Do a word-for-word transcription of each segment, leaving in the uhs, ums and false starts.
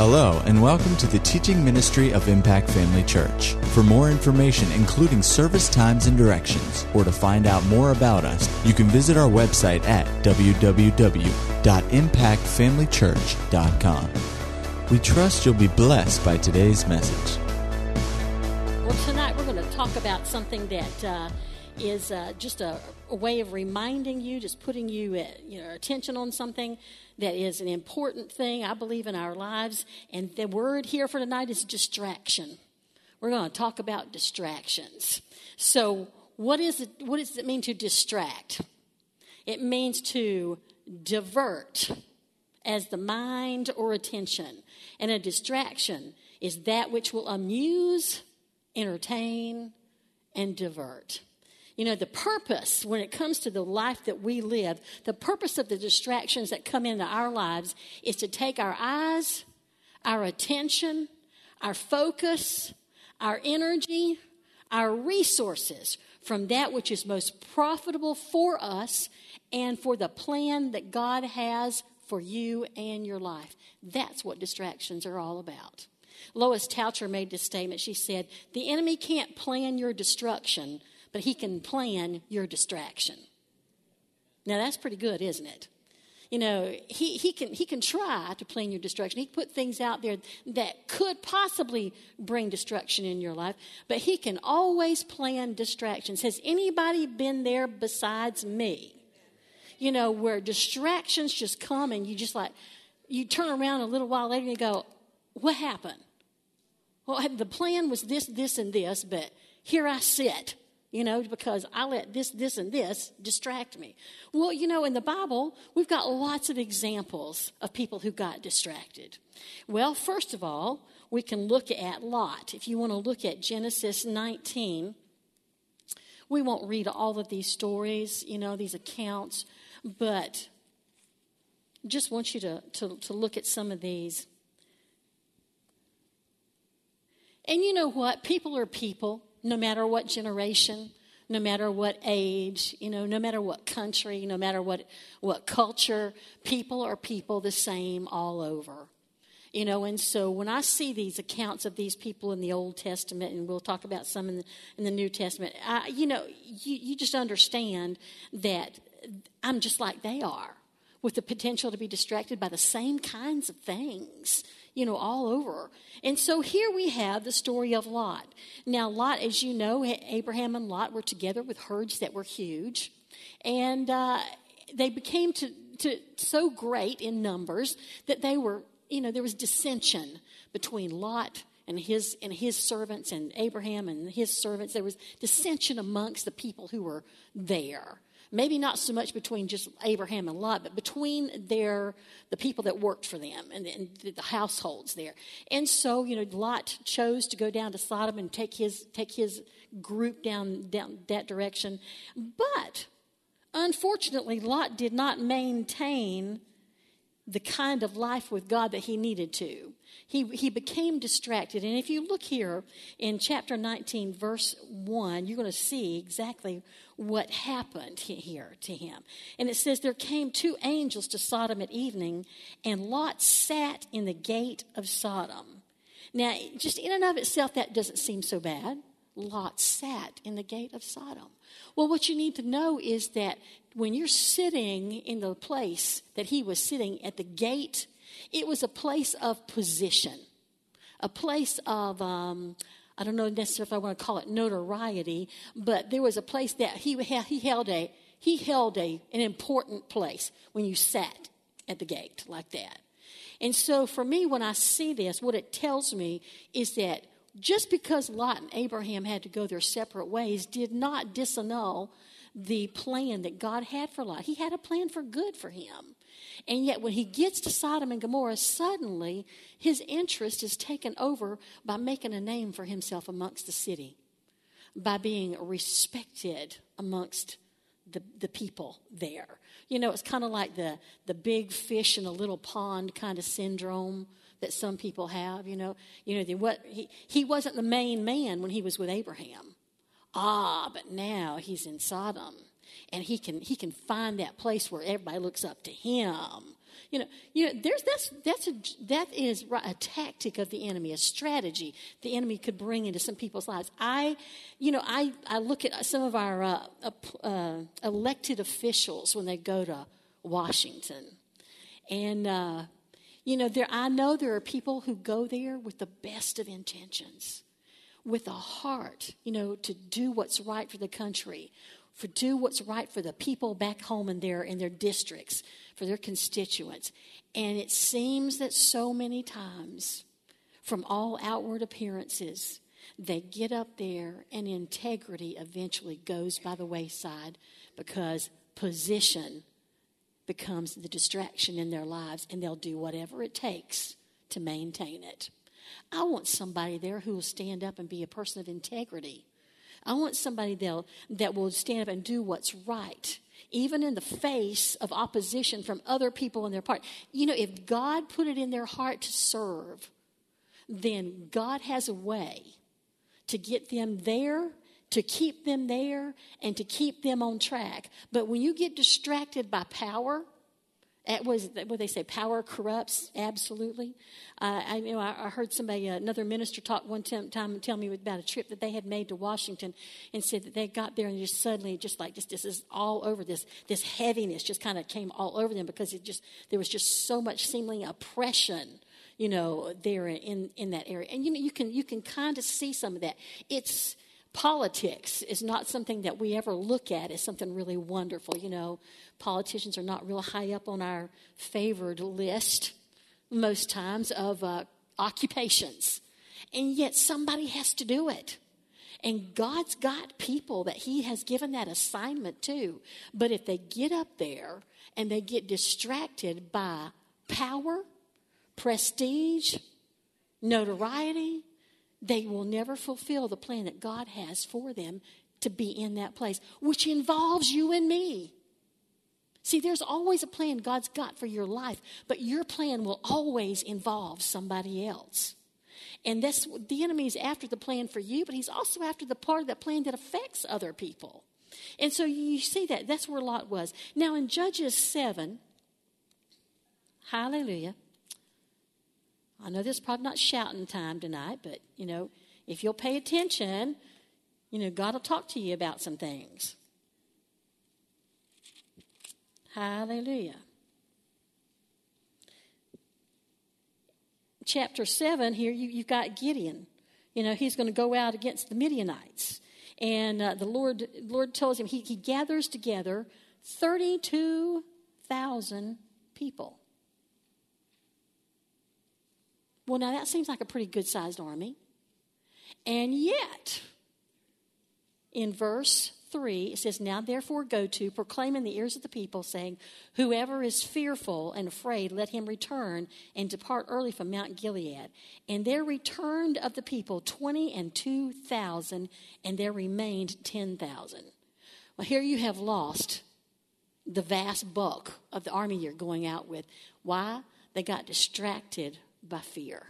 Hello, and welcome to the teaching ministry of Impact Family Church. For more information, including service times and directions, or to find out more about us, you can visit our website at w w w dot impact family church dot com. We trust you'll be blessed by today's message. Well, tonight we're going to talk about something that uh, is uh, just a, a way of reminding you, just putting you, at, you know, attention on something that is an important thing, I believe, in our lives. And the word here for tonight is distraction. We're going to talk about distractions. So what is it, what does it mean to distract? It means to divert as the mind or attention. And a distraction is that which will amuse, entertain, and divert. You know, the purpose, when it comes to the life that we live, the purpose of the distractions that come into our lives is to take our eyes, our attention, our focus, our energy, our resources from that which is most profitable for us and for the plan that God has for you and your life. That's what distractions are all about. Lois Toucher made this statement. She said, "The enemy can't plan your destruction, but he can plan your distraction." Now, that's pretty good, isn't it? You know, he, he can he can try to plan your destruction. He can put things out there that could possibly bring destruction in your life, but he can always plan distractions. Has anybody been there besides me? You know, where distractions just come and you just like, you turn around a little while later and you go, what happened? Well, the plan was this, this, and this, but here I sit. You know, because I let this, this, and this distract me. Well, you know, in the Bible, we've got lots of examples of people who got distracted. Well, first of all, we can look at Lot. If you want to look at Genesis nineteen, we won't read all of these stories, you know, these accounts, but just want you to, to, to look at some of these. And you know what? People are people. No matter what generation, no matter what age, you know, no matter what country, no matter what, what culture, people are people the same all over. You know, and so when I see these accounts of these people in the Old Testament, and we'll talk about some in the, in the New Testament, I, you know, you, you just understand that I'm just like they are, with the potential to be distracted by the same kinds of things, you know, all over. And so here we have the story of Lot. Now, Lot, as you know, Abraham and Lot were together with herds that were huge. And uh, they became to, to so great in numbers that they were, you know, there was dissension between Lot and his and his servants and Abraham and his servants. There was dissension amongst the people who were there. Maybe not so much between just Abraham and Lot, but between their the people that worked for them and, and the households there. And so, you know, Lot chose to go down to Sodom and take his take his group down down that direction. But unfortunately, Lot did not maintain the kind of life with God that he needed to. He he became distracted. And if you look here in chapter nineteen, verse one, you're going to see exactly what happened here to him. And it says, "There came two angels to Sodom at evening, and Lot sat in the gate of Sodom." Now, just in and of itself, that doesn't seem so bad. Lot sat in the gate of Sodom. Well, what you need to know is that when you're sitting in the place that he was sitting at the gate, it was a place of position, a place of, um, I don't know necessarily if I want to call it notoriety, but there was a place that he he held a he held a an important place when you sat at the gate like that. And so for me, when I see this, what it tells me is that just because Lot and Abraham had to go their separate ways did not disannul the plan that God had for Lot. He had a plan for good for him. And yet when he gets to Sodom and Gomorrah, suddenly his interest is taken over by making a name for himself amongst the city, by being respected amongst the, the people there. You know, it's kind of like the, the big fish in a little pond kind of syndrome that some people have, you know. You know, the, what he, he wasn't the main man when he was with Abraham. Ah, but now he's in Sodom, and he can he can find that place where everybody looks up to him. You know, you know, there's that's that's a, that is a tactic of the enemy, a strategy the enemy could bring into some people's lives. I, you know, I, I look at some of our uh, uh, elected officials when they go to Washington, and uh, you know, there I know there are people who go there with the best of intentions, with a heart, you know, to do what's right for the country, for do what's right for the people back home in their, in their districts, for their constituents. And it seems that so many times, from all outward appearances, they get up there and integrity eventually goes by the wayside because position becomes the distraction in their lives, and they'll do whatever it takes to maintain it. I want somebody there who will stand up and be a person of integrity. I want somebody that that will stand up and do what's right, even in the face of opposition from other people on their part. You know, if God put it in their heart to serve, then God has a way to get them there, to keep them there, and to keep them on track. But when you get distracted by power, It was what they say, power corrupts, absolutely. Uh, I, you know, I, I heard somebody, uh, another minister talk one t- time tell me about a trip that they had made to Washington, and said that they got there and just suddenly just like this, this is all over this, this heaviness just kind of came all over them because it just, there was just so much seemingly oppression, you know, there in, in that area. And, you know, you can, you can kind of see some of that. It's, politics is not something that we ever look at as something really wonderful. You know, politicians are not real high up on our favored list most times of uh, occupations. And yet somebody has to do it. And God's got people that he has given that assignment to. But if they get up there and they get distracted by power, prestige, notoriety, they will never fulfill the plan that God has for them to be in that place, which involves you and me. See, there's always a plan God's got for your life, but your plan will always involve somebody else. And that's, the enemy's after the plan for you, but he's also after the part of that plan that affects other people. And so you see that. That's where Lot was. Now in Judges seven, hallelujah. I know this is probably not shouting time tonight, but, you know, if you'll pay attention, you know, God will talk to you about some things. Hallelujah. Chapter seven here, you, you've got Gideon. You know, he's going to go out against the Midianites. And uh, the Lord Lord tells him, he, he gathers together thirty-two thousand people. Well, now that seems like a pretty good-sized army. And yet, in verse three, it says, "Now therefore go to, proclaim in the ears of the people, saying, whoever is fearful and afraid, let him return and depart early from Mount Gilead. And there returned of the people twenty and two thousand, and there remained ten thousand. Well, here you have lost the vast bulk of the army you're going out with. Why? They got distracted by fear.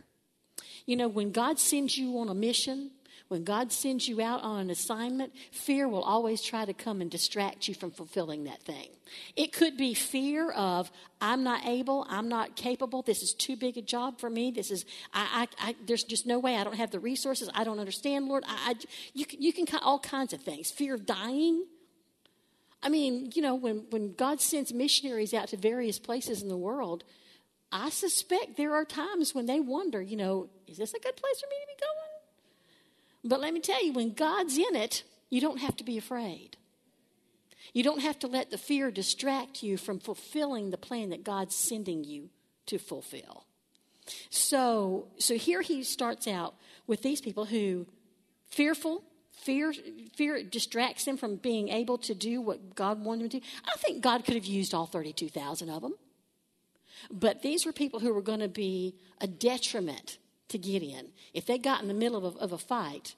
You know, when God sends you on a mission, when God sends you out on an assignment, fear will always try to come and distract you from fulfilling that thing. It could be fear of, I'm not able, I'm not capable, this is too big a job for me, this is, I, I, I there's just no way, I don't have the resources, I don't understand, Lord. I, I you, can, you can, all kinds of things. Fear of dying. I mean, you know, when, when God sends missionaries out to various places in the world, I suspect there are times when they wonder, you know, is this a good place for me to be going? But let me tell you, when God's in it, you don't have to be afraid. You don't have to let the fear distract you from fulfilling the plan that God's sending you to fulfill. So, so here he starts out with these people who fearful, fear, fear distracts them from being able to do what God wanted them to do. I think God could have used all thirty-two thousand of them. But these were people who were going to be a detriment to Gideon. If they got in the middle of a, of a fight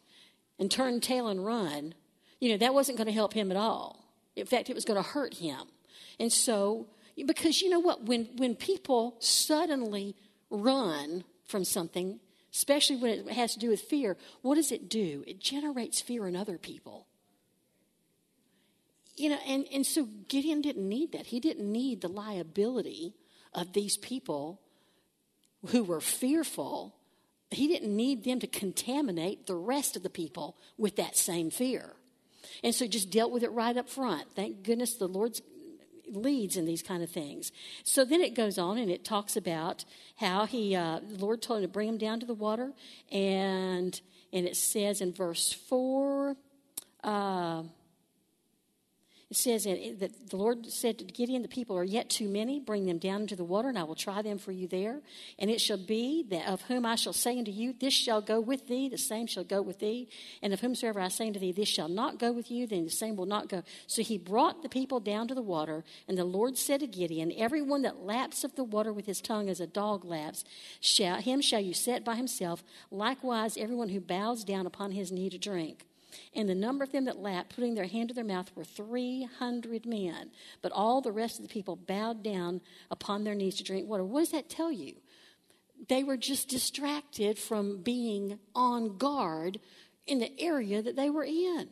and turned tail and run, you know, that wasn't going to help him at all. In fact, it was going to hurt him. And so, because you know what? When, when people suddenly run from something, especially when it has to do with fear, what does it do? It generates fear in other people. You know, and, and so Gideon didn't need that. He didn't need the liability of these people who were fearful, he didn't need them to contaminate the rest of the people with that same fear. And so just dealt with it right up front. Thank goodness the Lord's leads in these kind of things. So then it goes on and it talks about how he, uh, the Lord told him to bring him down to the water. And and it says in verse four, uh, it says that the Lord said to Gideon, the people are yet too many, bring them down into the water, and I will try them for you there. And it shall be that of whom I shall say unto you, this shall go with thee, the same shall go with thee. And of whomsoever I say unto thee, this shall not go with you, then the same will not go. So he brought the people down to the water, and the Lord said to Gideon, everyone that laps of the water with his tongue as a dog laps, shall, him shall you set by himself. Likewise, everyone who bows down upon his knee to drink. And the number of them that lapped, putting their hand to their mouth, were three hundred men. But all the rest of the people bowed down upon their knees to drink water. What does that tell you? They were just distracted from being on guard in the area that they were in.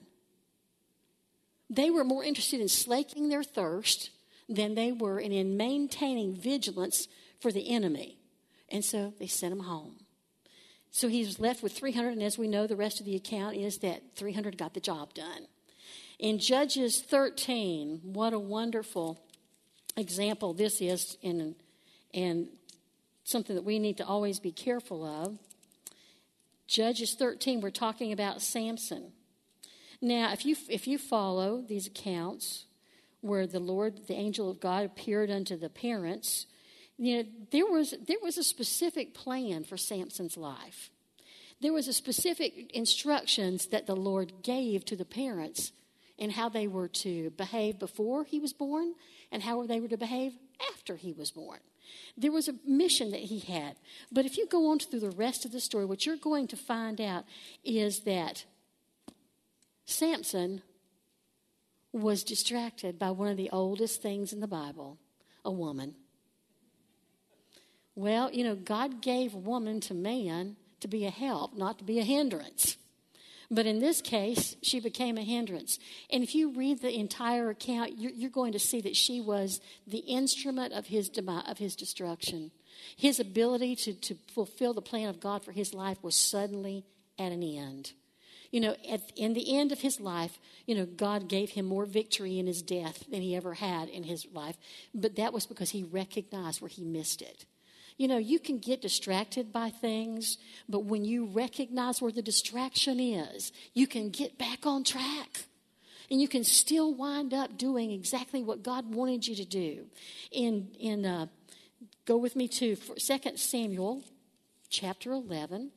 They were more interested in slaking their thirst than they were in, in maintaining vigilance for the enemy. And so they sent them home. So he was left with three hundred, and as we know, the rest of the account is that three hundred got the job done. In Judges thirteen, what a wonderful example this is, and and something that we need to always be careful of. Judges thirteen, we're talking about Samson. Now, if you if you follow these accounts where the Lord, the angel of God, appeared unto the parents, you know, there was there was a specific plan for Samson's life. There was a specific instructions that the Lord gave to the parents and how they were to behave before he was born and how they were to behave after he was born. There was a mission that he had. But if you go on through the rest of the story, what you're going to find out is that Samson was distracted by one of the oldest things in the Bible, a woman. Well, you know, God gave woman to man to be a help, not to be a hindrance. But in this case, she became a hindrance. And if you read the entire account, you're, you're going to see that she was the instrument of his demi- of his destruction. His ability to, to fulfill the plan of God for his life was suddenly at an end. You know, at, in the end of his life, you know, God gave him more victory in his death than he ever had in his life. But that was because he recognized where he missed it. You know, you can get distracted by things, but when you recognize where the distraction is, you can get back on track. And you can still wind up doing exactly what God wanted you to do. In, in uh, go with me to Second Samuel chapter eleven.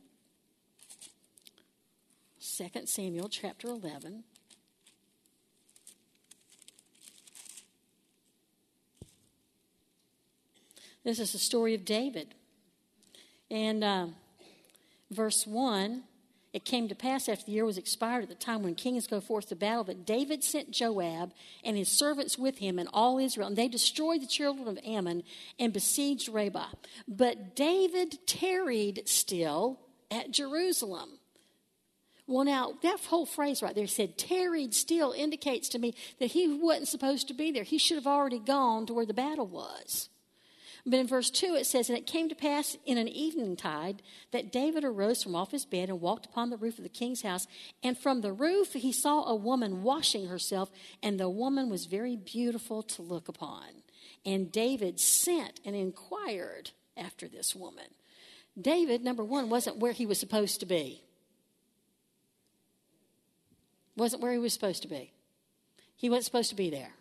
Second Samuel chapter eleven. This is the story of David. And uh, verse one, it came to pass after the year was expired at the time when kings go forth to battle, that David sent Joab and his servants with him and all Israel. And they destroyed the children of Ammon and besieged Rabbah. But David tarried still at Jerusalem. Well, now, that whole phrase right there said, tarried still, indicates to me that he wasn't supposed to be there. He should have already gone to where the battle was. But in verse two it says, and it came to pass in an eventide that David arose from off his bed and walked upon the roof of the king's house. And from the roof he saw a woman washing herself, and the woman was very beautiful to look upon. And David sent and inquired after this woman. David, number one, wasn't where he was supposed to be. Wasn't where he was supposed to be. He wasn't supposed to be there.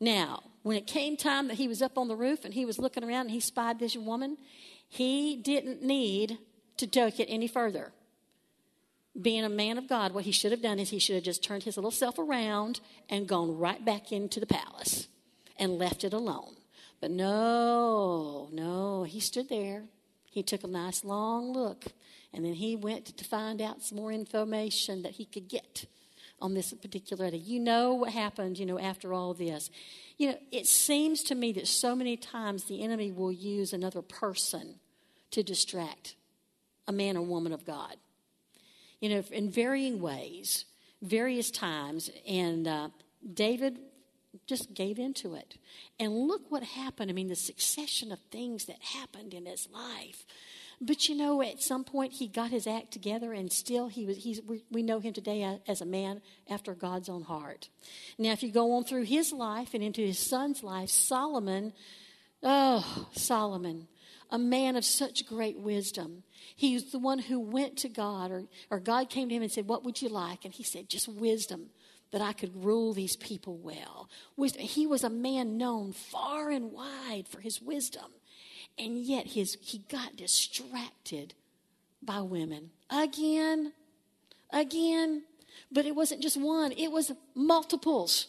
Now, when it came time that he was up on the roof and he was looking around and he spied this woman, he didn't need to take it any further. Being a man of God, what he should have done is he should have just turned his little self around and gone right back into the palace and left it alone. But no, no, he stood there. He took a nice long look, and then he went to find out some more information that he could get on this particular day. You know what happened, you know, after all this. You know, it seems to me that so many times the enemy will use another person to distract a man or woman of God. You know, in varying ways, various times. And uh, David just gave into it. And look what happened. I mean, the succession of things that happened in his life. But, you know, at some point he got his act together, and still he was. He's, we, we know him today as a man after God's own heart. Now, if you go on through his life and into his son's life, Solomon, oh, Solomon, a man of such great wisdom. He's the one who went to God, or, or God came to him and said, what would you like? And he said, just wisdom, that I could rule these people well. Wisdom. He was a man known far and wide for his wisdom. And yet his he got distracted by women. Again, again. But it wasn't just one. It was multiples.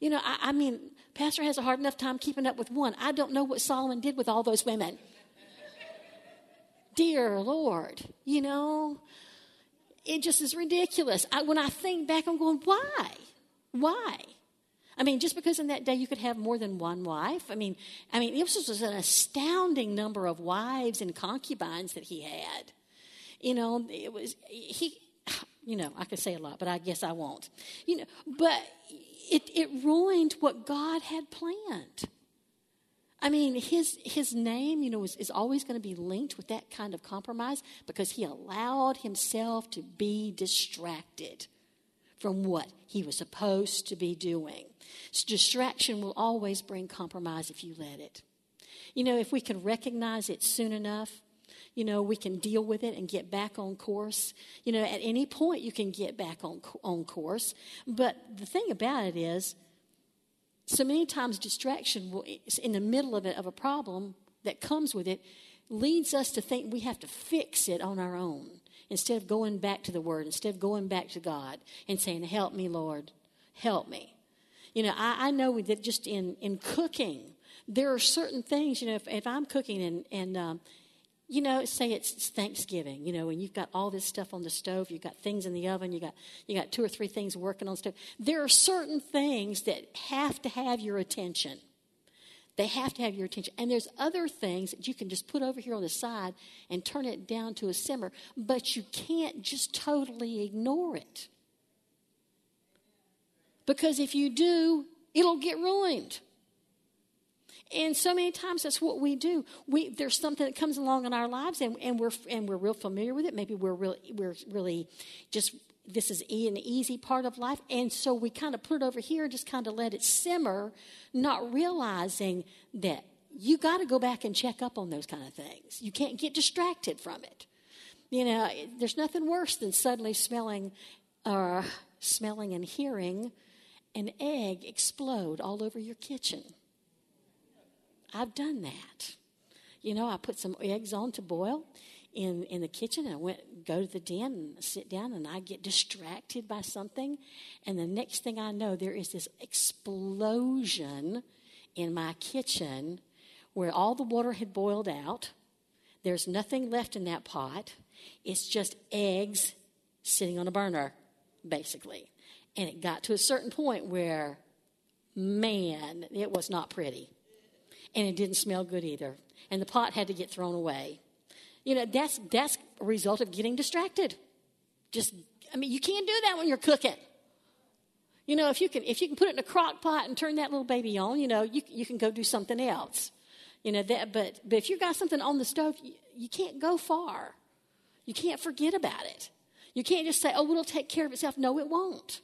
You know, I, I mean, Pastor has a hard enough time keeping up with one. I don't know what Solomon did with all those women. Dear Lord, you know, it just is ridiculous. I, when I think back, I'm going, why? Why? I mean, just because in that day you could have more than one wife. I mean, I mean, it was just an astounding number of wives and concubines that he had. You know, it was, he, you know, I could say a lot, but I guess I won't. You know, but it, it ruined what God had planned. I mean, his his name, you know, is, is always going to be linked with that kind of compromise, because he allowed himself to be distracted from what he was supposed to be doing. So distraction will always bring compromise if you let it. You know, if we can recognize it soon enough, you know, we can deal with it and get back on course. You know, at any point you can get back on on course. But the thing about it is, so many times distraction will, in the middle of, it, of a problem that comes with it, leads us to think we have to fix it on our own, instead of going back to the Word, instead of going back to God and saying, help me, Lord, help me. You know, I, I know that just in, in cooking, there are certain things, you know, if, if I'm cooking and, and um, you know, say it's, it's Thanksgiving, you know, and you've got all this stuff on the stove, you've got things in the oven, you got you got two or three things working on stuff. There are certain things that have to have your attention. They have to have your attention. And there's other things that you can just put over here on the side and turn it down to a simmer, but you can't just totally ignore it. Because if you do, it'll get ruined. And so many times that's what we do. We there's something that comes along in our lives, and, and we're and we're real familiar with it. Maybe we're real we're really just this is an easy part of life, and so we kind of put it over here, just kind of let it simmer, not realizing that you got to go back and check up on those kind of things. You can't get distracted from it. You know, there's nothing worse than suddenly smelling, uh, smelling and hearing an egg explode all over your kitchen. I've done that. You know, I put some eggs on to boil in, in the kitchen, and I went go to the den and sit down, and I get distracted by something. And the next thing I know, there is this explosion in my kitchen where all the water had boiled out. There's nothing left in that pot. It's just eggs sitting on a burner, basically. And it got to a certain point where, man, it was not pretty. And it didn't smell good either. And the pot had to get thrown away. You know, that's that's a result of getting distracted. Just, I mean, you can't do that when you're cooking. You know, if you can if you can put it in a crock pot and turn that little baby on, you know, you you can go do something else. You know, that. But, but if you've got something on the stove, you, you can't go far. You can't forget about it. You can't just say, oh, well, it'll take care of itself. No, it won't.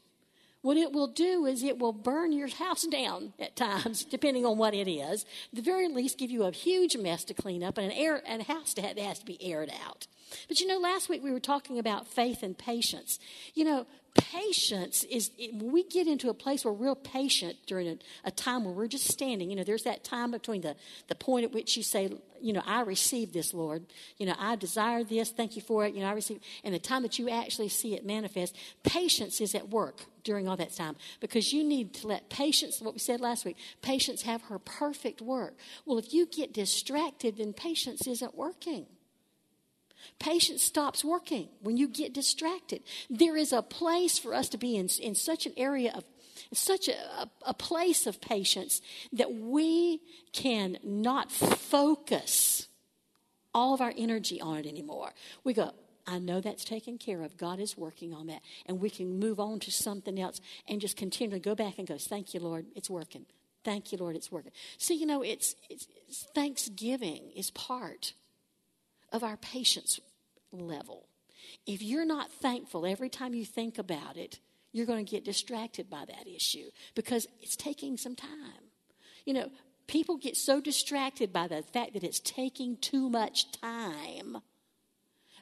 What it will do is it will burn your house down at times, depending on what it is. At the very least, give you a huge mess to clean up and an air and a house that has to be aired out. But, you know, last week we were talking about faith and patience. You know, patience is, when we get into a place where we're patient during a, a time where we're just standing, you know, there's that time between the, the point at which you say, you know, I receive this, Lord. You know, I desire this. Thank you for it. You know, I receive. And the time that you actually see it manifest, patience is at work during all that time, because you need to let patience, what we said last week, patience have her perfect work. Well, if you get distracted, then patience isn't working. Patience stops working when you get distracted. There is a place for us to be in, in such an area of, such a, a, a place of patience that we can not focus all of our energy on it anymore. We go, I know that's taken care of. God is working on that. And we can move on to something else and just continually go back and go, thank you, Lord, it's working. Thank you, Lord, it's working. See, you know, it's, it's, it's Thanksgiving is part of our patience level. If you're not thankful every time you think about it, you're going to get distracted by that issue because it's taking some time. You know, people get so distracted by the fact that it's taking too much time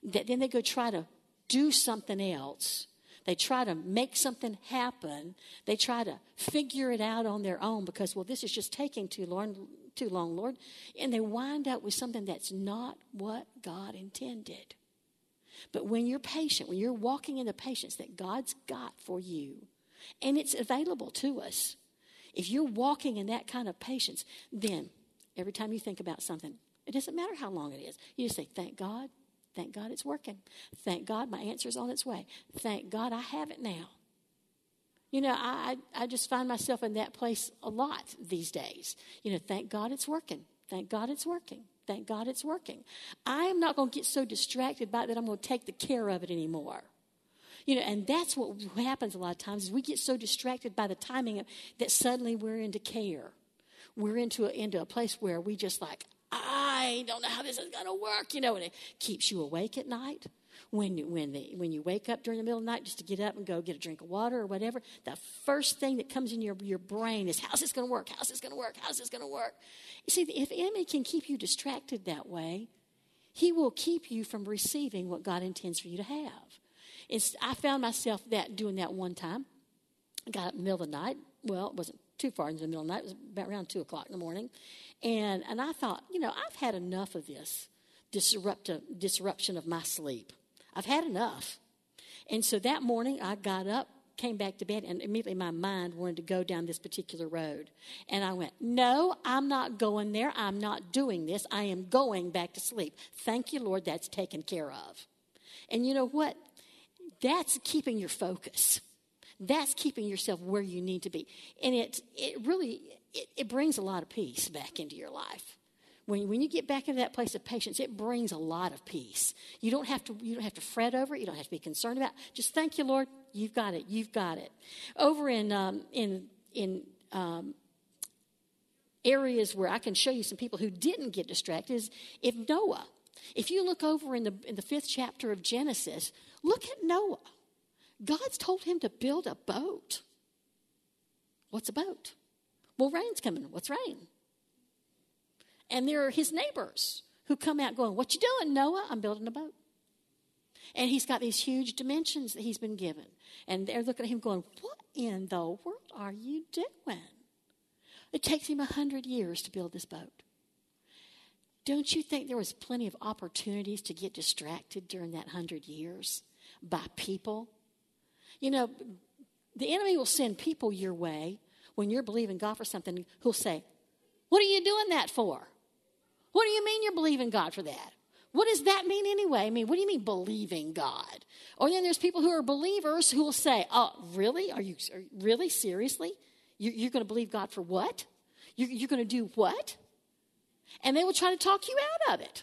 that then they go try to do something else. They try to make something happen. They try to figure it out on their own because, well, this is just taking too long, too long, Lord. And they wind up with something that's not what God intended. But when you're patient, when you're walking in the patience that God's got for you, and it's available to us, if you're walking in that kind of patience, then every time you think about something, it doesn't matter how long it is. You just say, thank God. Thank God it's working. Thank God my answer's on its way. Thank God I have it now. You know, I, I just find myself in that place a lot these days. You know, thank God it's working. Thank God it's working. Thank God it's working. I am not going to get so distracted by it that I'm going to take the care of it anymore. You know, and that's what happens a lot of times is we get so distracted by the timing of, that suddenly we're into care. We're into a, into a place where we just like, I don't know how this is going to work, you know, and it keeps you awake at night. When you, when the, when you wake up during the middle of the night just to get up and go get a drink of water or whatever, the first thing that comes in your, your brain is, how's this going to work? How's this going to work? How's this going to work? You see, if the enemy can keep you distracted that way, he will keep you from receiving what God intends for you to have. It's, I found myself that doing that one time. I got up in the middle of the night. Well, it wasn't too far into the middle of the night. It was about around two o'clock in the morning. And and I thought, you know, I've had enough of this disruptive, disruption of my sleep. I've had enough. And so that morning I got up, came back to bed, and immediately my mind wanted to go down this particular road. And I went, no, I'm not going there. I'm not doing this. I am going back to sleep. Thank you, Lord, that's taken care of. And you know what? That's keeping your focus. That's keeping yourself where you need to be. And it it really, it, it brings a lot of peace back into your life. When, when you get back into that place of patience, it brings a lot of peace. You don't have to you don't have to fret over it. You don't have to be concerned about it. Just thank you, Lord. You've got it. You've got it. Over in um, in in um, areas where I can show you some people who didn't get distracted is if Noah. If you look over in the in the fifth chapter of Genesis, look at Noah. God's told him to build a boat. What's a boat? Well, rain's coming. What's rain? And there are his neighbors who come out going, what you doing, Noah? I'm building a boat. And he's got these huge dimensions that he's been given. And they're looking at him going, what in the world are you doing? It takes him one hundred years to build this boat. Don't you think there was plenty of opportunities to get distracted during that one hundred years by people? You know, the enemy will send people your way when you're believing God for something who'll say, what are you doing that for? What do you mean you're believing God for that? What does that mean anyway? I mean, what do you mean believing God? Or then there's people who are believers who will say, oh, really? Are you, are you really? Seriously? You're, you're going to believe God for what? You're, you're going to do what? And they will try to talk you out of it.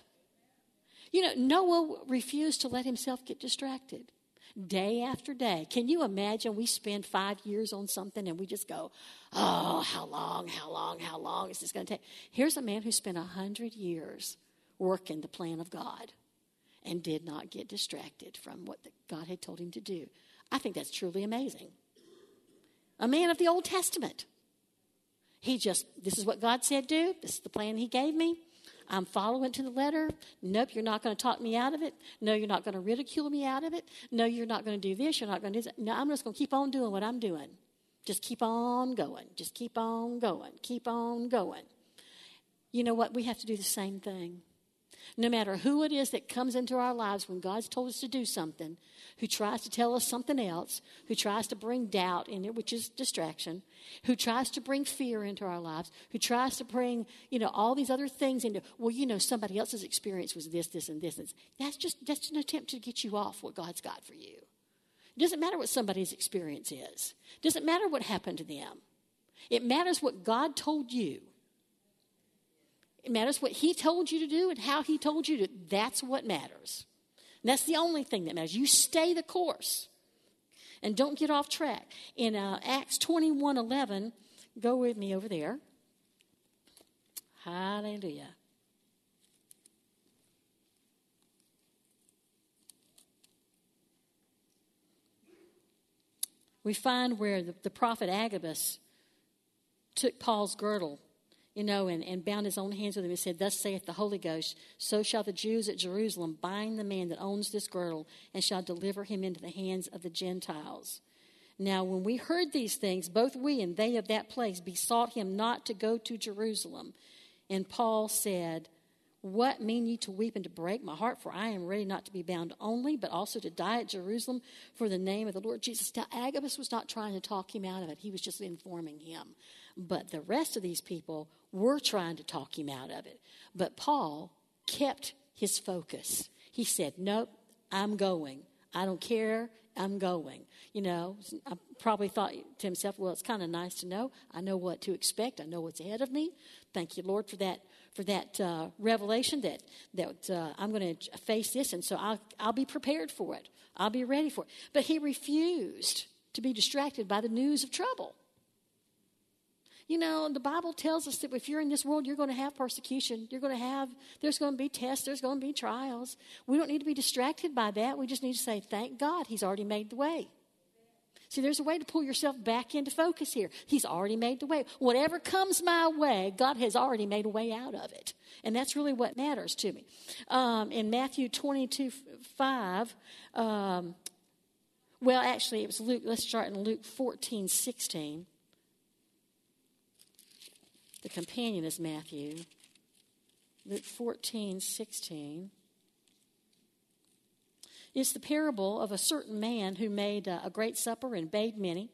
You know, Noah refused to let himself get distracted. Day after day. Can you imagine we spend five years on something and we just go, oh, how long, how long, how long is this going to take? Here's a man who spent a hundred years working the plan of God and did not get distracted from what God had told him to do. I think that's truly amazing. A man of the Old Testament. He just, this is what God said do. This is the plan he gave me. I'm following to the letter. Nope, you're not going to talk me out of it. No, you're not going to ridicule me out of it. No, you're not going to do this. You're not going to do that. No, I'm just going to keep on doing what I'm doing. Just keep on going. Just keep on going. Keep on going. You know what? We have to do the same thing. No matter who it is that comes into our lives when God's told us to do something, who tries to tell us something else, who tries to bring doubt in it, which is distraction, who tries to bring fear into our lives, who tries to bring, you know, all these other things into, well, you know, somebody else's experience was this, this, and this. That's just, that's an attempt to get you off what God's got for you. It doesn't matter what somebody's experience is. It doesn't matter what happened to them. It matters what God told you. It matters what he told you to do and how he told you to. That's what matters. And that's the only thing that matters. You stay the course and don't get off track. In uh, Acts twenty-one eleven, go with me over there. Hallelujah. We find where the, the prophet Agabus took Paul's girdle, you know, and, and bound his own hands with him and said, "Thus saith the Holy Ghost, so shall the Jews at Jerusalem bind the man that owns this girdle and shall deliver him into the hands of the Gentiles. Now, when we heard these things, both we and they of that place besought him not to go to Jerusalem. And Paul said, What mean ye to weep and to break my heart? For I am ready not to be bound only, but also to die at Jerusalem for the name of the Lord Jesus." Now, Agabus was not trying to talk him out of it. He was just informing him. But the rest of these people were trying to talk him out of it. But Paul kept his focus. He said, "Nope, I'm going. I don't care. I'm going." You know, I probably thought to himself, well, it's kind of nice to know. I know what to expect. I know what's ahead of me. Thank you, Lord, for that for that uh, revelation that that uh, I'm going to face this, and so I'll, I'll be prepared for it. I'll be ready for it. But he refused to be distracted by the news of trouble. You know, the Bible tells us that if you're in this world, you're going to have persecution. You're going to have, there's going to be tests. There's going to be trials. We don't need to be distracted by that. We just need to say, thank God, he's already made the way. See, there's a way to pull yourself back into focus here. He's already made the way. Whatever comes my way, God has already made a way out of it. And that's really what matters to me. Um, in Matthew twenty-two five, um, well, actually, it was Luke. Let's start in Luke fourteen sixteen. The companion is Matthew, Luke fourteen sixteen. It's the parable of a certain man who made uh, a great supper and bade many.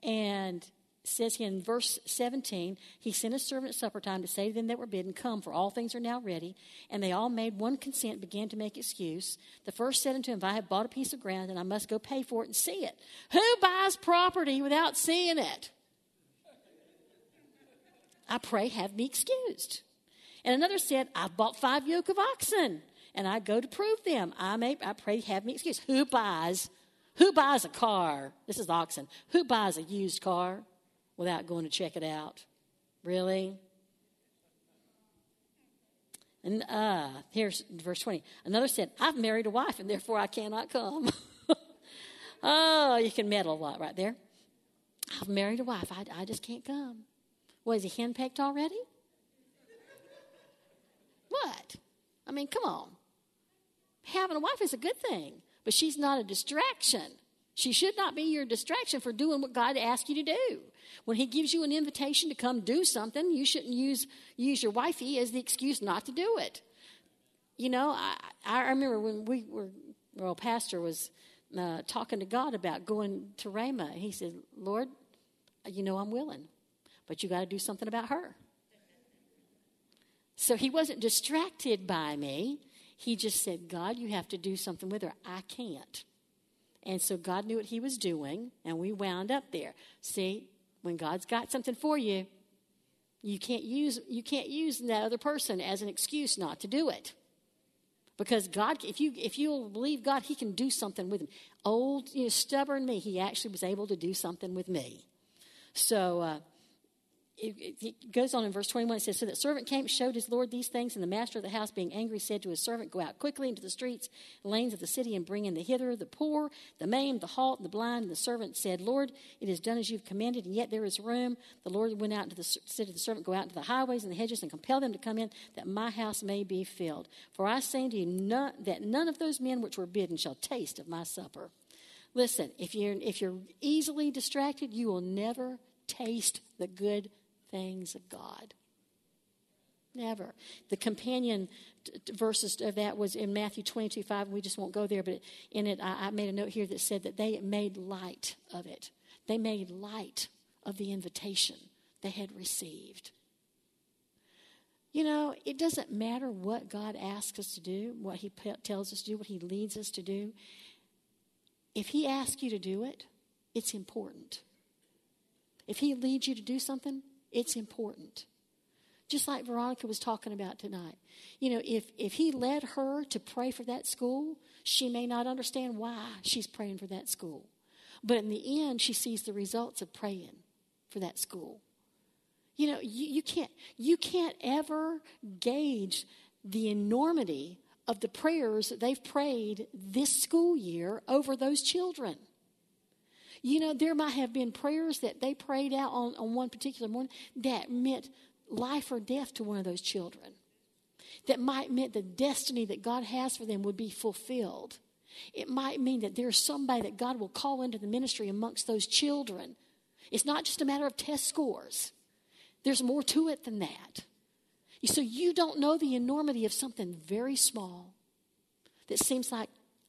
And it says in verse seventeen, he sent his servant at supper time to say to them that were bidden, "Come, for all things are now ready." And they all made one consent, began to make excuse. The first said unto him, "I have bought a piece of ground, and I must go pay for it and see it." Who buys property without seeing it? I pray, have me excused. And another said, "I've bought five yoke of oxen, and I go to prove them. I may, I pray, have me excused." Who buys? Who buys a car? This is oxen. Who buys a used car without going to check it out? Really? And uh, here's verse twenty. Another said, "I've married a wife, and therefore I cannot come." Oh, you can meddle a lot right there. I've married a wife. I, I just can't come. Was he henpecked already? What? I mean, come on. Having a wife is a good thing, but she's not a distraction. She should not be your distraction for doing what God asked you to do. When he gives you an invitation to come do something, you shouldn't use use your wifey as the excuse not to do it. You know, I, I remember when we were, well, Pastor was uh, talking to God about going to Rhema. He said, "Lord, you know I'm willing, but you got to do something about her." So he wasn't distracted by me. He just said, "God, you have to do something with her. I can't." And so God knew what he was doing, and we wound up there. See, when God's got something for you, you can't use you can't use that other person as an excuse not to do it. Because God, if you if you'll believe God, he can do something with him. Old, you know, stubborn me, he actually was able to do something with me. So, uh, It, it goes on in verse twenty-one. It says, "So that servant came, showed his Lord these things, and the master of the house, being angry, said to his servant, Go out quickly into the streets, lanes of the city, and bring in the hither, the poor, the maimed, the halt, and the blind. And the servant said, Lord, it is done as you've commanded, and yet there is room. The Lord went out into the city, the servant, Go out into the highways and the hedges, and compel them to come in, that my house may be filled. For I say to you, none, that none of those men which were bidden shall taste of my supper." Listen, if you're if you're easily distracted, you will never taste the good things of God. Never. The companion t- t- verses of that was in Matthew twenty-two five. We just won't go there, but in it, I, I made a note here that said that they made light of it. They made light of the invitation they had received. You know, it doesn't matter what God asks us to do, what he pe- tells us to do, what he leads us to do. If he asks you to do it, it's important. If he leads you to do something, it's important. just like Veronica was talking about tonight. You know, if, if he led her to pray for that school, she may not understand why she's praying for that school. But in the end, she sees the results of praying for that school. You know, you, you can't you can't ever gauge the enormity of the prayers that they've prayed this school year over those children. You know, there might have been prayers that they prayed out on, on one particular morning that meant life or death to one of those children. That might mean the destiny that God has for them would be fulfilled. It might mean that there's somebody that God will call into the ministry amongst those children. It's not just a matter of test scores. There's more to it than that. So you don't know the enormity of something very small that seems like,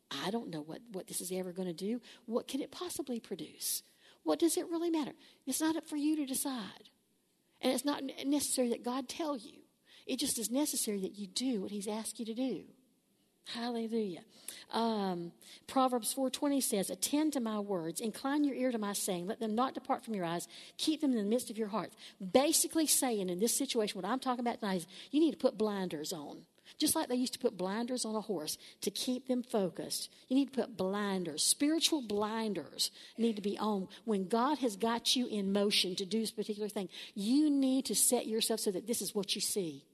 I don't know what, what this is ever going to do. What can it possibly produce? What does it really matter? It's not up for you to decide. And it's not necessary that God tell you. It just is necessary that you do what he's asked you to do. Hallelujah. Um, Proverbs four twenty says, attend to my words, incline your ear to my saying, let them not depart from your eyes, keep them in the midst of your heart. Basically saying in this situation, what I'm talking about tonight is you need to put blinders on. Just like they used to put blinders on a horse to keep them focused. You need to put blinders. Spiritual blinders need to be on. When God has got you in motion to do this particular thing, you need to set yourself so that this is what you see.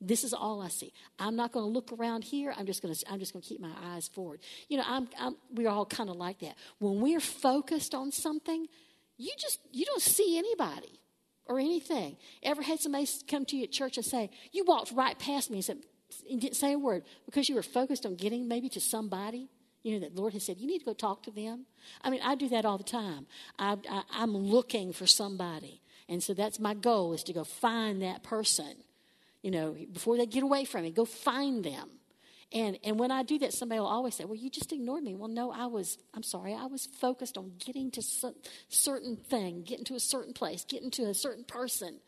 This is all I see. I'm not going to look around here. I'm just going to. I'm just going to keep my eyes forward. You know, I'm. I'm we're all kind of like that. When we're focused on something, you just you don't see anybody or anything. Ever had somebody come to you at church and say, "You walked right past me," and said, and didn't say a word because you were focused on getting maybe to somebody. You know, that the Lord has said, you need to go talk to them. I mean, I do that all the time. I, I, I'm looking for somebody, and so that's my goal, is to go find that person. You know, before they get away from me, go find them. And and when I do that, somebody will always say, well, you just ignored me. Well, no, I was, I'm sorry, I was focused on getting to some certain thing, getting to a certain place, getting to a certain person.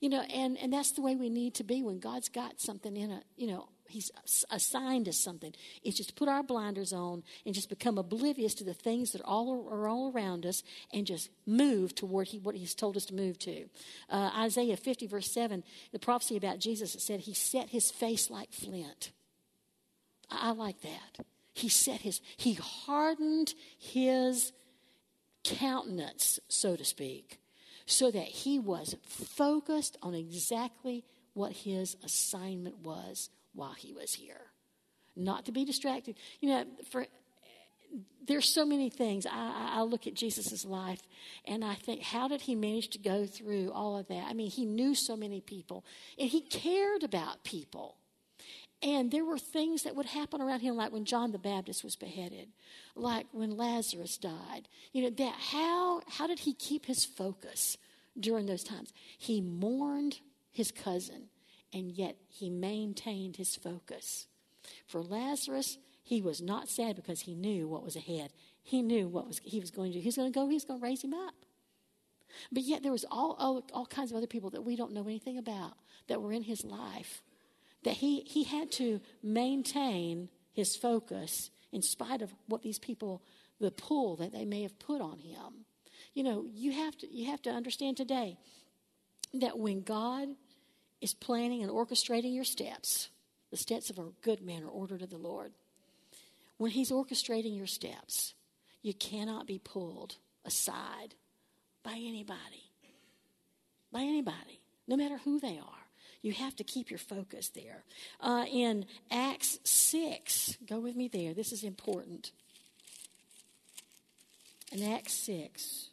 You know, and, and that's the way we need to be when God's got something in a, you know, he's assigned us something. It's just put our blinders on and just become oblivious to the things that all are all around us and just move toward he, what he's told us to move to. Uh, Isaiah fifty, verse seven, the prophecy about Jesus, it said, he set his face like flint. I, I like that. He set his, he hardened his countenance, so to speak, so that he was focused on exactly what his assignment was while he was here, not to be distracted. You know, for there's so many things. I, I look at Jesus's life, and I think, how did he manage to go through all of that? I mean, he knew so many people, and he cared about people. And there were things that would happen around him, like when John the Baptist was beheaded, like when Lazarus died. You know, that how how did he keep his focus during those times? He mourned his cousin. And yet he maintained his focus. For Lazarus, he was not sad because he knew what was ahead. He knew what was he was going to do. He was going to go. He was going to raise him up. But yet there was all, all, all kinds of other people that we don't know anything about that were in his life. That he, he had to maintain his focus in spite of what these people, the pull that they may have put on him. You know, you have to you have to understand today that when God is planning and orchestrating your steps. The steps of a good man are ordered of the Lord. When he's orchestrating your steps, you cannot be pulled aside by anybody. By anybody. No matter who they are. You have to keep your focus there. Uh, in Acts six, go with me there. This is important. In Acts six.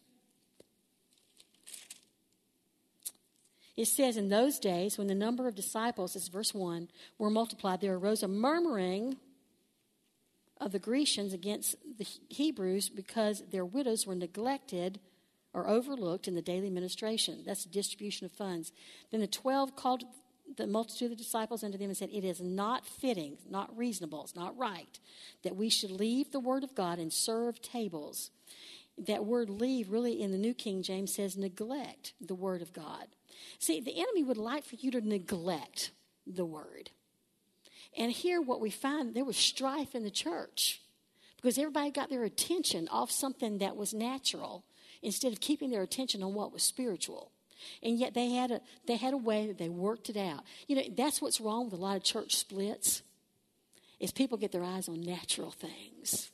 It says, in those days, when the number of disciples, this is verse one, were multiplied, there arose a murmuring of the Grecians against the Hebrews because their widows were neglected or overlooked in the daily ministration. That's the distribution of funds. Then the twelve called the multitude of the disciples unto them and said, it is not fitting, not reasonable, it's not right, that we should leave the word of God and serve tables. That word leave, really, in the New King James, says neglect the word of God. See, the enemy would like for you to neglect the word. And here what we find, there was strife in the church because everybody got their attention off something that was natural instead of keeping their attention on what was spiritual. And yet they had a they had a way that they worked it out. You know, that's what's wrong with a lot of church splits, is people get their eyes on natural things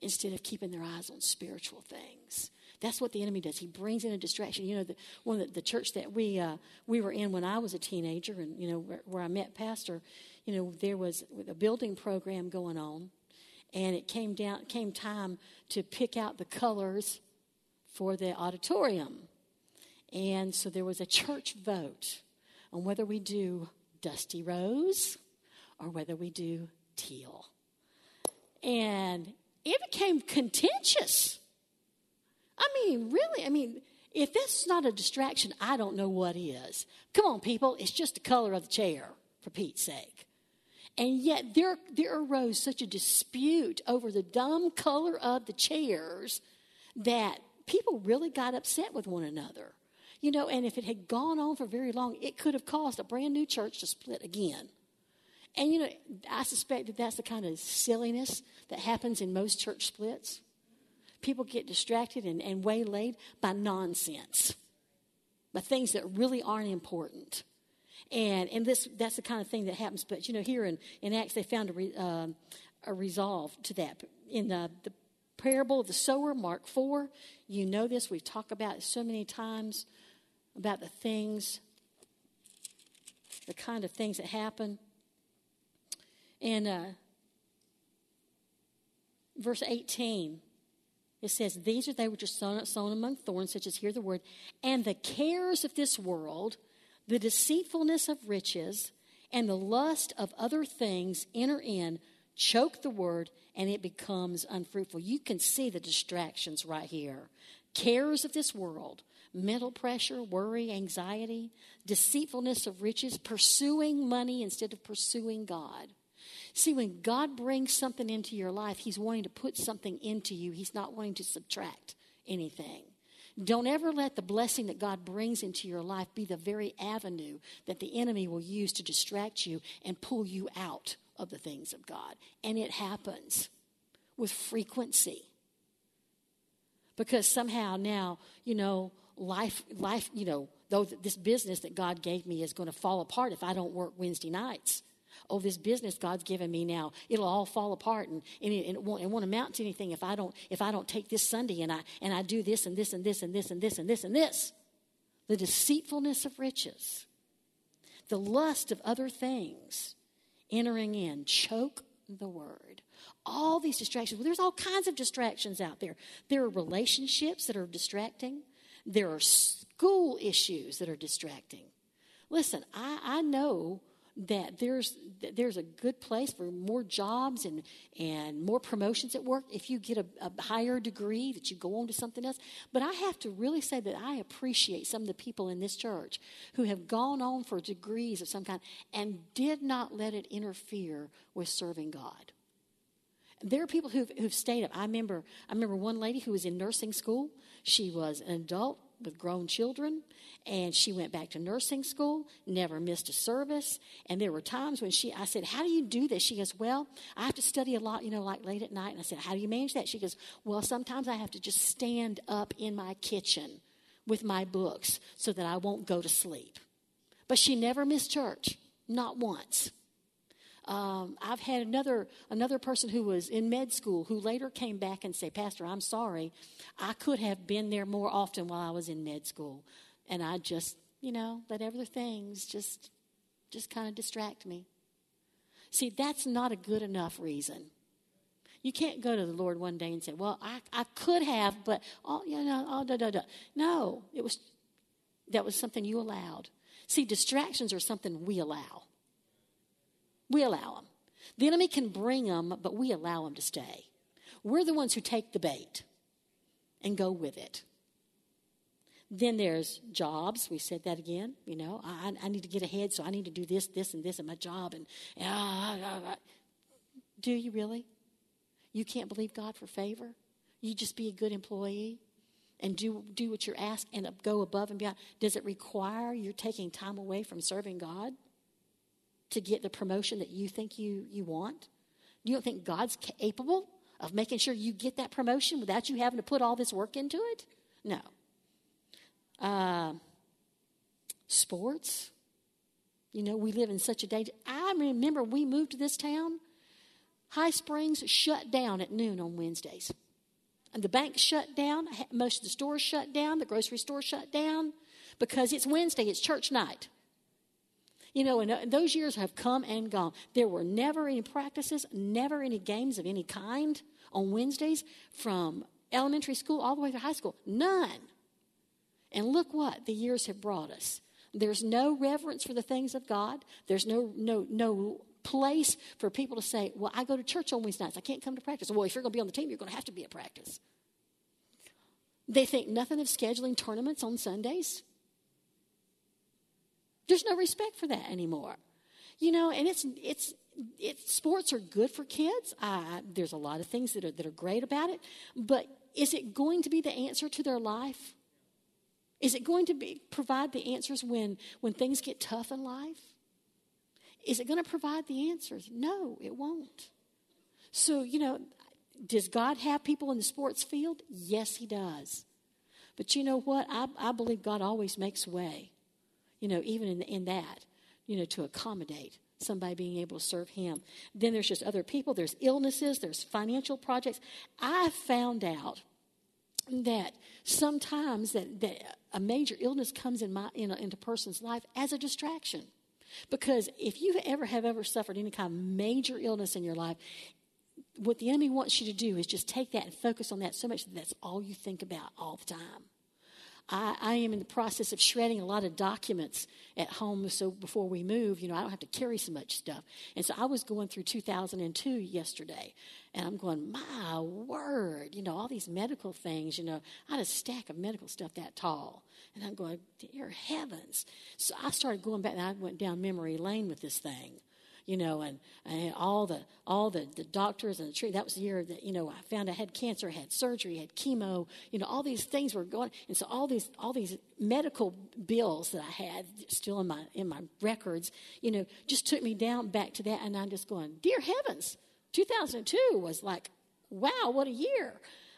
instead of keeping their eyes on spiritual things. That's what the enemy does. He brings in a distraction. You know, the, one of the, the church that we uh, we were in when I was a teenager, and you know where, where I met Pastor, you know there was a building program going on, and it came down came time to pick out the colors for the auditorium, and so there was a church vote on whether we do dusty rose or whether we do teal, and it became contentious. I mean, really, I mean, if that's not a distraction, I don't know what is. Come on, people, it's just the color of the chair, for Pete's sake. And yet there, there arose such a dispute over the dumb color of the chairs that people really got upset with one another. You know, and if it had gone on for very long, it could have caused a brand new church to split again. And, you know, I suspect that that's the kind of silliness that happens in most church splits. People get distracted and, and waylaid by nonsense, by things that really aren't important. And and this that's the kind of thing that happens. But, you know, here in, in Acts, they found a, re, uh, a resolve to that. In the, the parable of the sower, Mark four, you know this. We've talked about it so many times, about the things, the kind of things that happen. And uh, verse eighteen. It says, these are they which are sown, sown among thorns, such as hear the word, and the cares of this world, the deceitfulness of riches, and the lust of other things enter in, choke the word, and it becomes unfruitful. You can see the distractions right here. Cares of this world, mental pressure, worry, anxiety, deceitfulness of riches, pursuing money instead of pursuing God. See, when God brings something into your life, he's wanting to put something into you. He's not wanting to subtract anything. Don't ever let the blessing that God brings into your life be the very avenue that the enemy will use to distract you and pull you out of the things of God. And it happens with frequency. Because somehow now, you know, life, life, you know, though this business that God gave me is going to fall apart if I don't work Wednesday nights. Oh, this business God's given me now, it'll all fall apart, and, and, it, and it, won't, it won't amount to anything if I don't if I don't take this Sunday and I and I do this and this and this and this and this and this and this. The deceitfulness of riches, the lust of other things entering in, choke the word. All these distractions. Well, there's all kinds of distractions out there. There are relationships that are distracting. There are school issues that are distracting. Listen, I, I know. That there's that there's a good place for more jobs and, and more promotions at work if you get a, a higher degree, that you go on to something else. But I have to really say that I appreciate some of the people in this church who have gone on for degrees of some kind and did not let it interfere with serving God. There are people who've, who've stayed up. I remember I remember one lady who was in nursing school. She was an adult with grown children, and she went back to nursing school, never missed a service. And there were times when she, I said, how do you do this? She goes, well, I have to study a lot, you know, like late at night. And I said, how do you manage that? She goes, well, sometimes I have to just stand up in my kitchen with my books so that I won't go to sleep. But she never missed church, not once. Um, I've had another another person who was in med school who later came back and said, Pastor, I'm sorry. I could have been there more often while I was in med school. And I just, you know, let other things just, just kind of distract me. See, that's not a good enough reason. You can't go to the Lord one day and say, well, I, I could have, but, all, you know, all da, da, da. No, it was, that was something you allowed. See, distractions are something we allow. We allow them. The enemy can bring them, but we allow them to stay. We're the ones who take the bait and go with it. Then there's jobs. We said that again. You know, I, I need to get ahead, so I need to do this, this, and this at my job. And uh, do you really? You can't believe God for favor? You just be a good employee and do do what you're asked and go above and beyond. Does it require you're taking time away from serving God to get the promotion that you think you, you want? You don't think God's capable of making sure you get that promotion without you having to put all this work into it? No. Uh, sports. You know, we live in such a day. I remember we moved to this town. High Springs shut down at noon on Wednesdays. And the bank shut down. Most of the stores shut down. The grocery store shut down. Because it's Wednesday. It's church night. You know, and those years have come and gone. There were never any practices, never any games of any kind on Wednesdays from elementary school all the way to high school. None. And look what the years have brought us. There's no reverence for the things of God. There's no no no place for people to say, well, I go to church on Wednesday nights. I can't come to practice. Well, if you're going to be on the team, you're going to have to be at practice. They think nothing of scheduling tournaments on Sundays. There's no respect for that anymore. You know, and it's it's it's sports are good for kids. Uh, there's a lot of things that are that are great about it, but is it going to be the answer to their life? Is it going to be provide the answers when, when things get tough in life? Is it going to provide the answers? No, it won't. So, you know, does God have people in the sports field? Yes, he does. But you know what? I, I believe God always makes way. You know, even in, in that, you know, to accommodate somebody being able to serve him. Then there's just other people. There's illnesses. There's financial projects. I found out that sometimes that, that a major illness comes in my in a, into a person's life as a distraction. Because if you ever have ever suffered any kind of major illness in your life, what the enemy wants you to do is just take that and focus on that so much that that's all you think about all the time. I, I am in the process of shredding a lot of documents at home, so before we move, you know, I don't have to carry so much stuff. And so I was going through two thousand two yesterday, and I'm going, my word, you know, all these medical things, you know, I had a stack of medical stuff that tall. And I'm going, dear heavens. So I started going back, and I went down memory lane with this thing. You know, and, and all the all the, the doctors and the treatment. That was the year that, you know, I found I had cancer, had surgery, had chemo. You know, all these things were going. And so all these all these medical bills that I had still in my in my records, you know, just took me down back to that. And I'm just going, dear heavens, two thousand two was like, wow, what a year.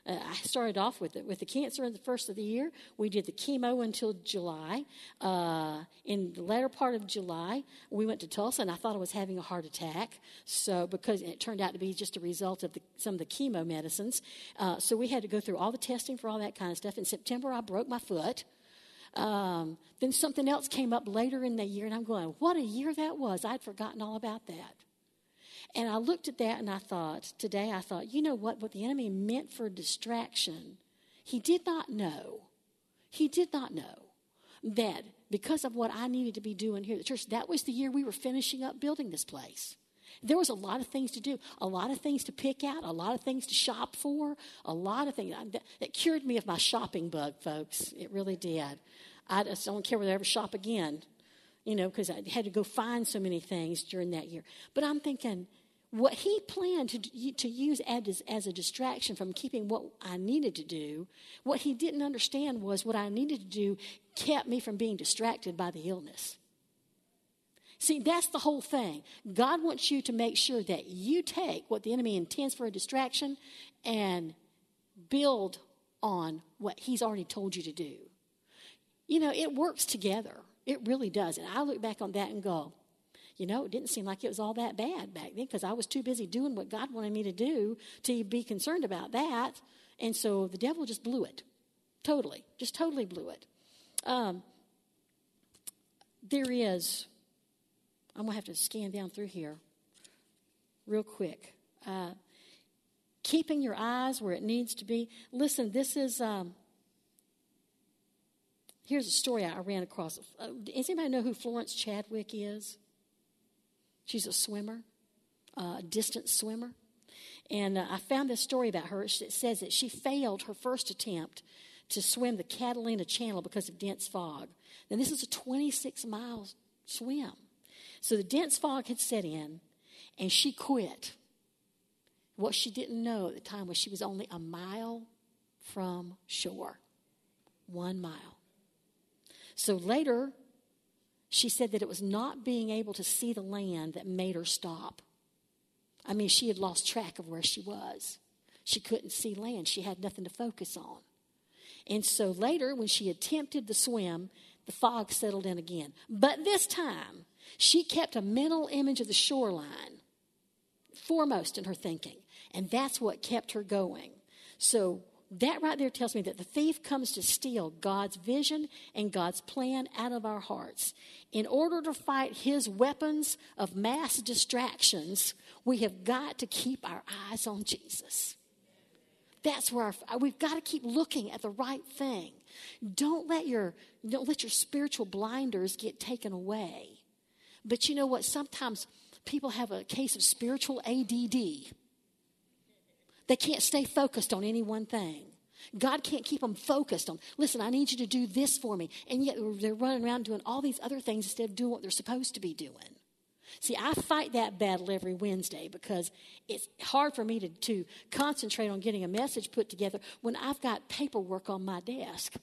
Uh, I started off with it with the cancer in the first of the year. We did the chemo until July. Uh, in the latter part of July, we went to Tulsa, and I thought I was having a heart attack. So because it turned out to be just a result of the, some of the chemo medicines. Uh, so we had to go through all the testing for all that kind of stuff. In September, I broke my foot. Um, then something else came up later in the year, and I'm going, what a year that was. I'd forgotten all about that. And I looked at that and I thought, today I thought, you know what? What the enemy meant for distraction, he did not know. He did not know that because of what I needed to be doing here at the church, that was the year we were finishing up building this place. There was a lot of things to do, a lot of things to pick out, a lot of things to shop for, a lot of things. That, that cured me of my shopping bug, folks. It really did. I just don't care whether I ever shop again, you know, because I had to go find so many things during that year. But I'm thinking, what he planned to to use as, as a distraction from keeping what I needed to do, what he didn't understand was what I needed to do kept me from being distracted by the illness. See, that's the whole thing. God wants you to make sure that you take what the enemy intends for a distraction and build on what he's already told you to do. You know, it works together. It really does. And I look back on that and go, you know, it didn't seem like it was all that bad back then because I was too busy doing what God wanted me to do to be concerned about that. And so the devil just blew it. Totally. Just totally blew it. Um, there is, I'm going to have to scan down through here real quick. Uh, keeping your eyes where it needs to be. Listen, this is... Um, Here's a story I ran across. Does anybody know who Florence Chadwick is? She's a swimmer, uh, a distance swimmer. And uh, I found this story about her. It says that she failed her first attempt to swim the Catalina Channel because of dense fog. And this is a twenty-six mile swim. So the dense fog had set in, and she quit. What she didn't know at the time was she was only a mile from shore, one mile. So later, she said that it was not being able to see the land that made her stop. I mean, she had lost track of where she was. She couldn't see land. She had nothing to focus on. And so later, when she attempted the swim, The fog settled in again. But this time, she kept a mental image of the shoreline foremost in her thinking. And that's what kept her going. So that right there tells me that the thief comes to steal God's vision and God's plan out of our hearts. In order to fight his weapons of mass distractions, we have got to keep our eyes on Jesus. That's where our, we've got to keep looking at the right thing. Don't let your don't let your spiritual blinders get taken away. But you know what? Sometimes people have a case of spiritual A D D. They can't stay focused on any one thing. God can't keep them focused on, listen, I need you to do this for me. And yet they're running around doing all these other things instead of doing what they're supposed to be doing. See, I fight that battle every Wednesday because it's hard for me to, to concentrate on getting a message put together when I've got paperwork on my desk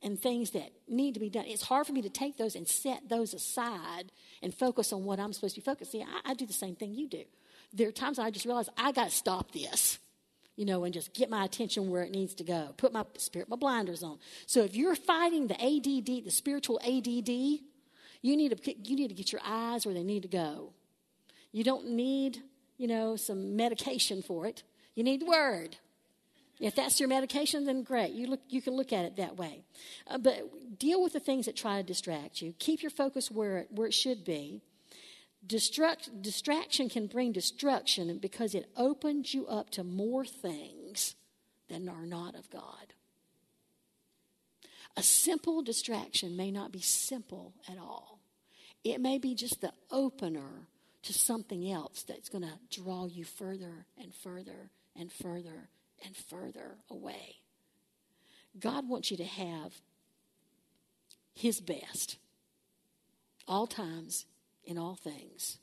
and things that need to be done. It's hard for me to take those and set those aside and focus on what I'm supposed to be focused on. See, I, I do the same thing you do. There are times I just realize I got to stop this, you know, and just get my attention where it needs to go. Put my spirit, my blinders on. So if you're fighting the A D D, the spiritual A D D, you need to you need to get your eyes where they need to go. You don't need, you know, some medication for it. You need the Word. If that's your medication, then great. You look you can look at it that way. Uh, but deal with the things that try to distract you. Keep your focus where it, where it should be. Destruct, distraction can bring destruction because it opens you up to more things than are not of God. A simple distraction may not be simple at all. It may be just the opener to something else that's going to draw you further and further and further and further away. God wants you to have his best, all times, in all things.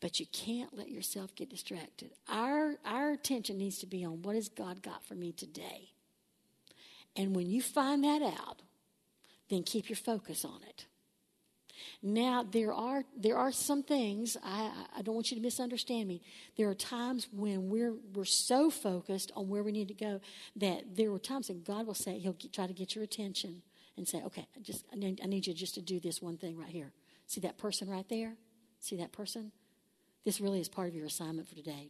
But you can't let yourself get distracted. Our our attention needs to be on what has God got for me today. And when you find that out, then keep your focus on it. Now, there are there are some things, I, I don't want you to misunderstand me. There are times when we're we're so focused on where we need to go that there are times that God will say, he'll get, try to get your attention and say, okay, I just I need, I need you just to do this one thing right here. See that person right there? See that person? This really is part of your assignment for today.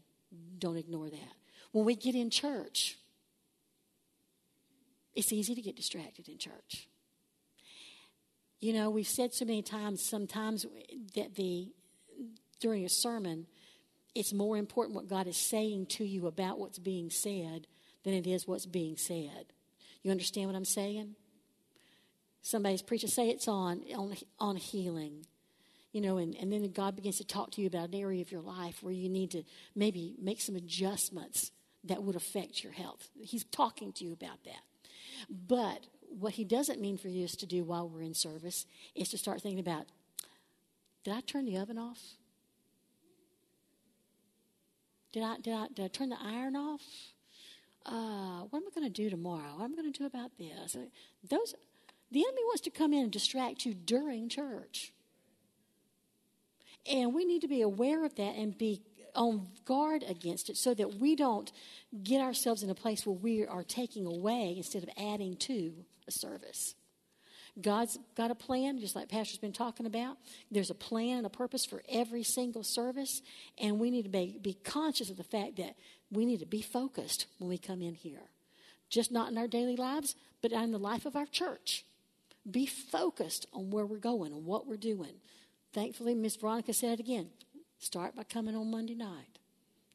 Don't ignore that. When we get in church, it's easy to get distracted in church. You know, we've said so many times, sometimes that the during a sermon, it's more important what God is saying to you about what's being said than it is what's being said. You understand what I'm saying? Somebody's preaching, say it's on on, on healing. You know, and, and then God begins to talk to you about an area of your life where you need to maybe make some adjustments that would affect your health. He's talking to you about that. But what he doesn't mean for you is to do while we're in service is to start thinking about, did I turn the oven off? Did I did I, did I turn the iron off? Uh, what am I going to do tomorrow? What am I going to do about this? Those, the enemy wants to come in and distract you during church. And we need to be aware of that and be on guard against it so that we don't get ourselves in a place where we are taking away instead of adding to a service. God's got a plan, just like Pastor's been talking about. There's a plan and a purpose for every single service, and we need to be, be conscious of the fact that we need to be focused when we come in here. Just not in our daily lives, but in the life of our church. Be focused on where we're going and what we're doing. Thankfully, Miss Veronica said it again. Start by coming on Monday night.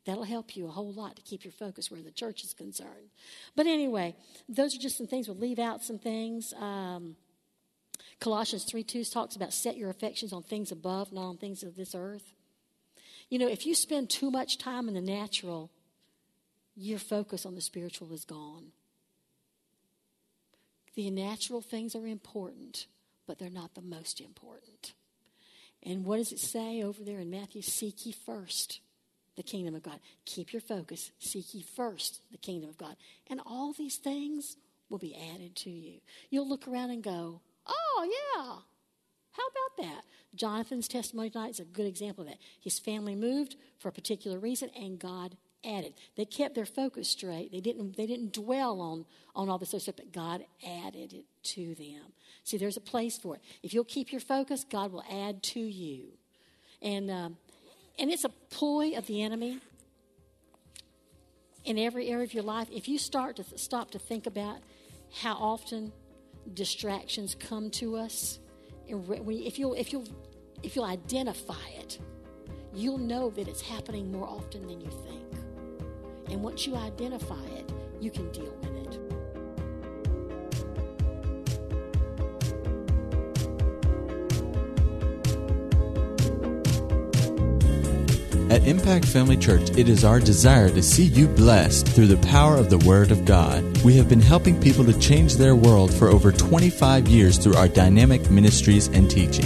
That'll help you a whole lot to keep your focus where the church is concerned. But anyway, those are just some things. We'll leave out some things. Um, Colossians three two talks about set your affections on things above, not on things of this earth. You know, if you spend too much time in the natural, your focus on the spiritual is gone. The natural things are important, but they're not the most important. And what does it say over there in Matthew? Seek ye first the kingdom of God. Keep your focus. Seek ye first the kingdom of God. And all these things will be added to you. You'll look around and go, oh, yeah, how about that? Jonathan's testimony tonight is a good example of that. His family moved for a particular reason, and God added. They kept their focus straight. They didn't, they didn't dwell on, on all this other stuff, but God added it to them. See, there's a place for it. If you'll keep your focus, God will add to you. And, um, and it's a ploy of the enemy in every area of your life. If you start to th- stop to think about how often distractions come to us, and re- if you'll, if you'll, if you'll identify it, you'll know that it's happening more often than you think. And once you identify it, you can deal with it. At Impact Family Church, it is our desire to see you blessed through the power of the Word of God. We have been helping people to change their world for over twenty-five years through our dynamic ministries and teaching.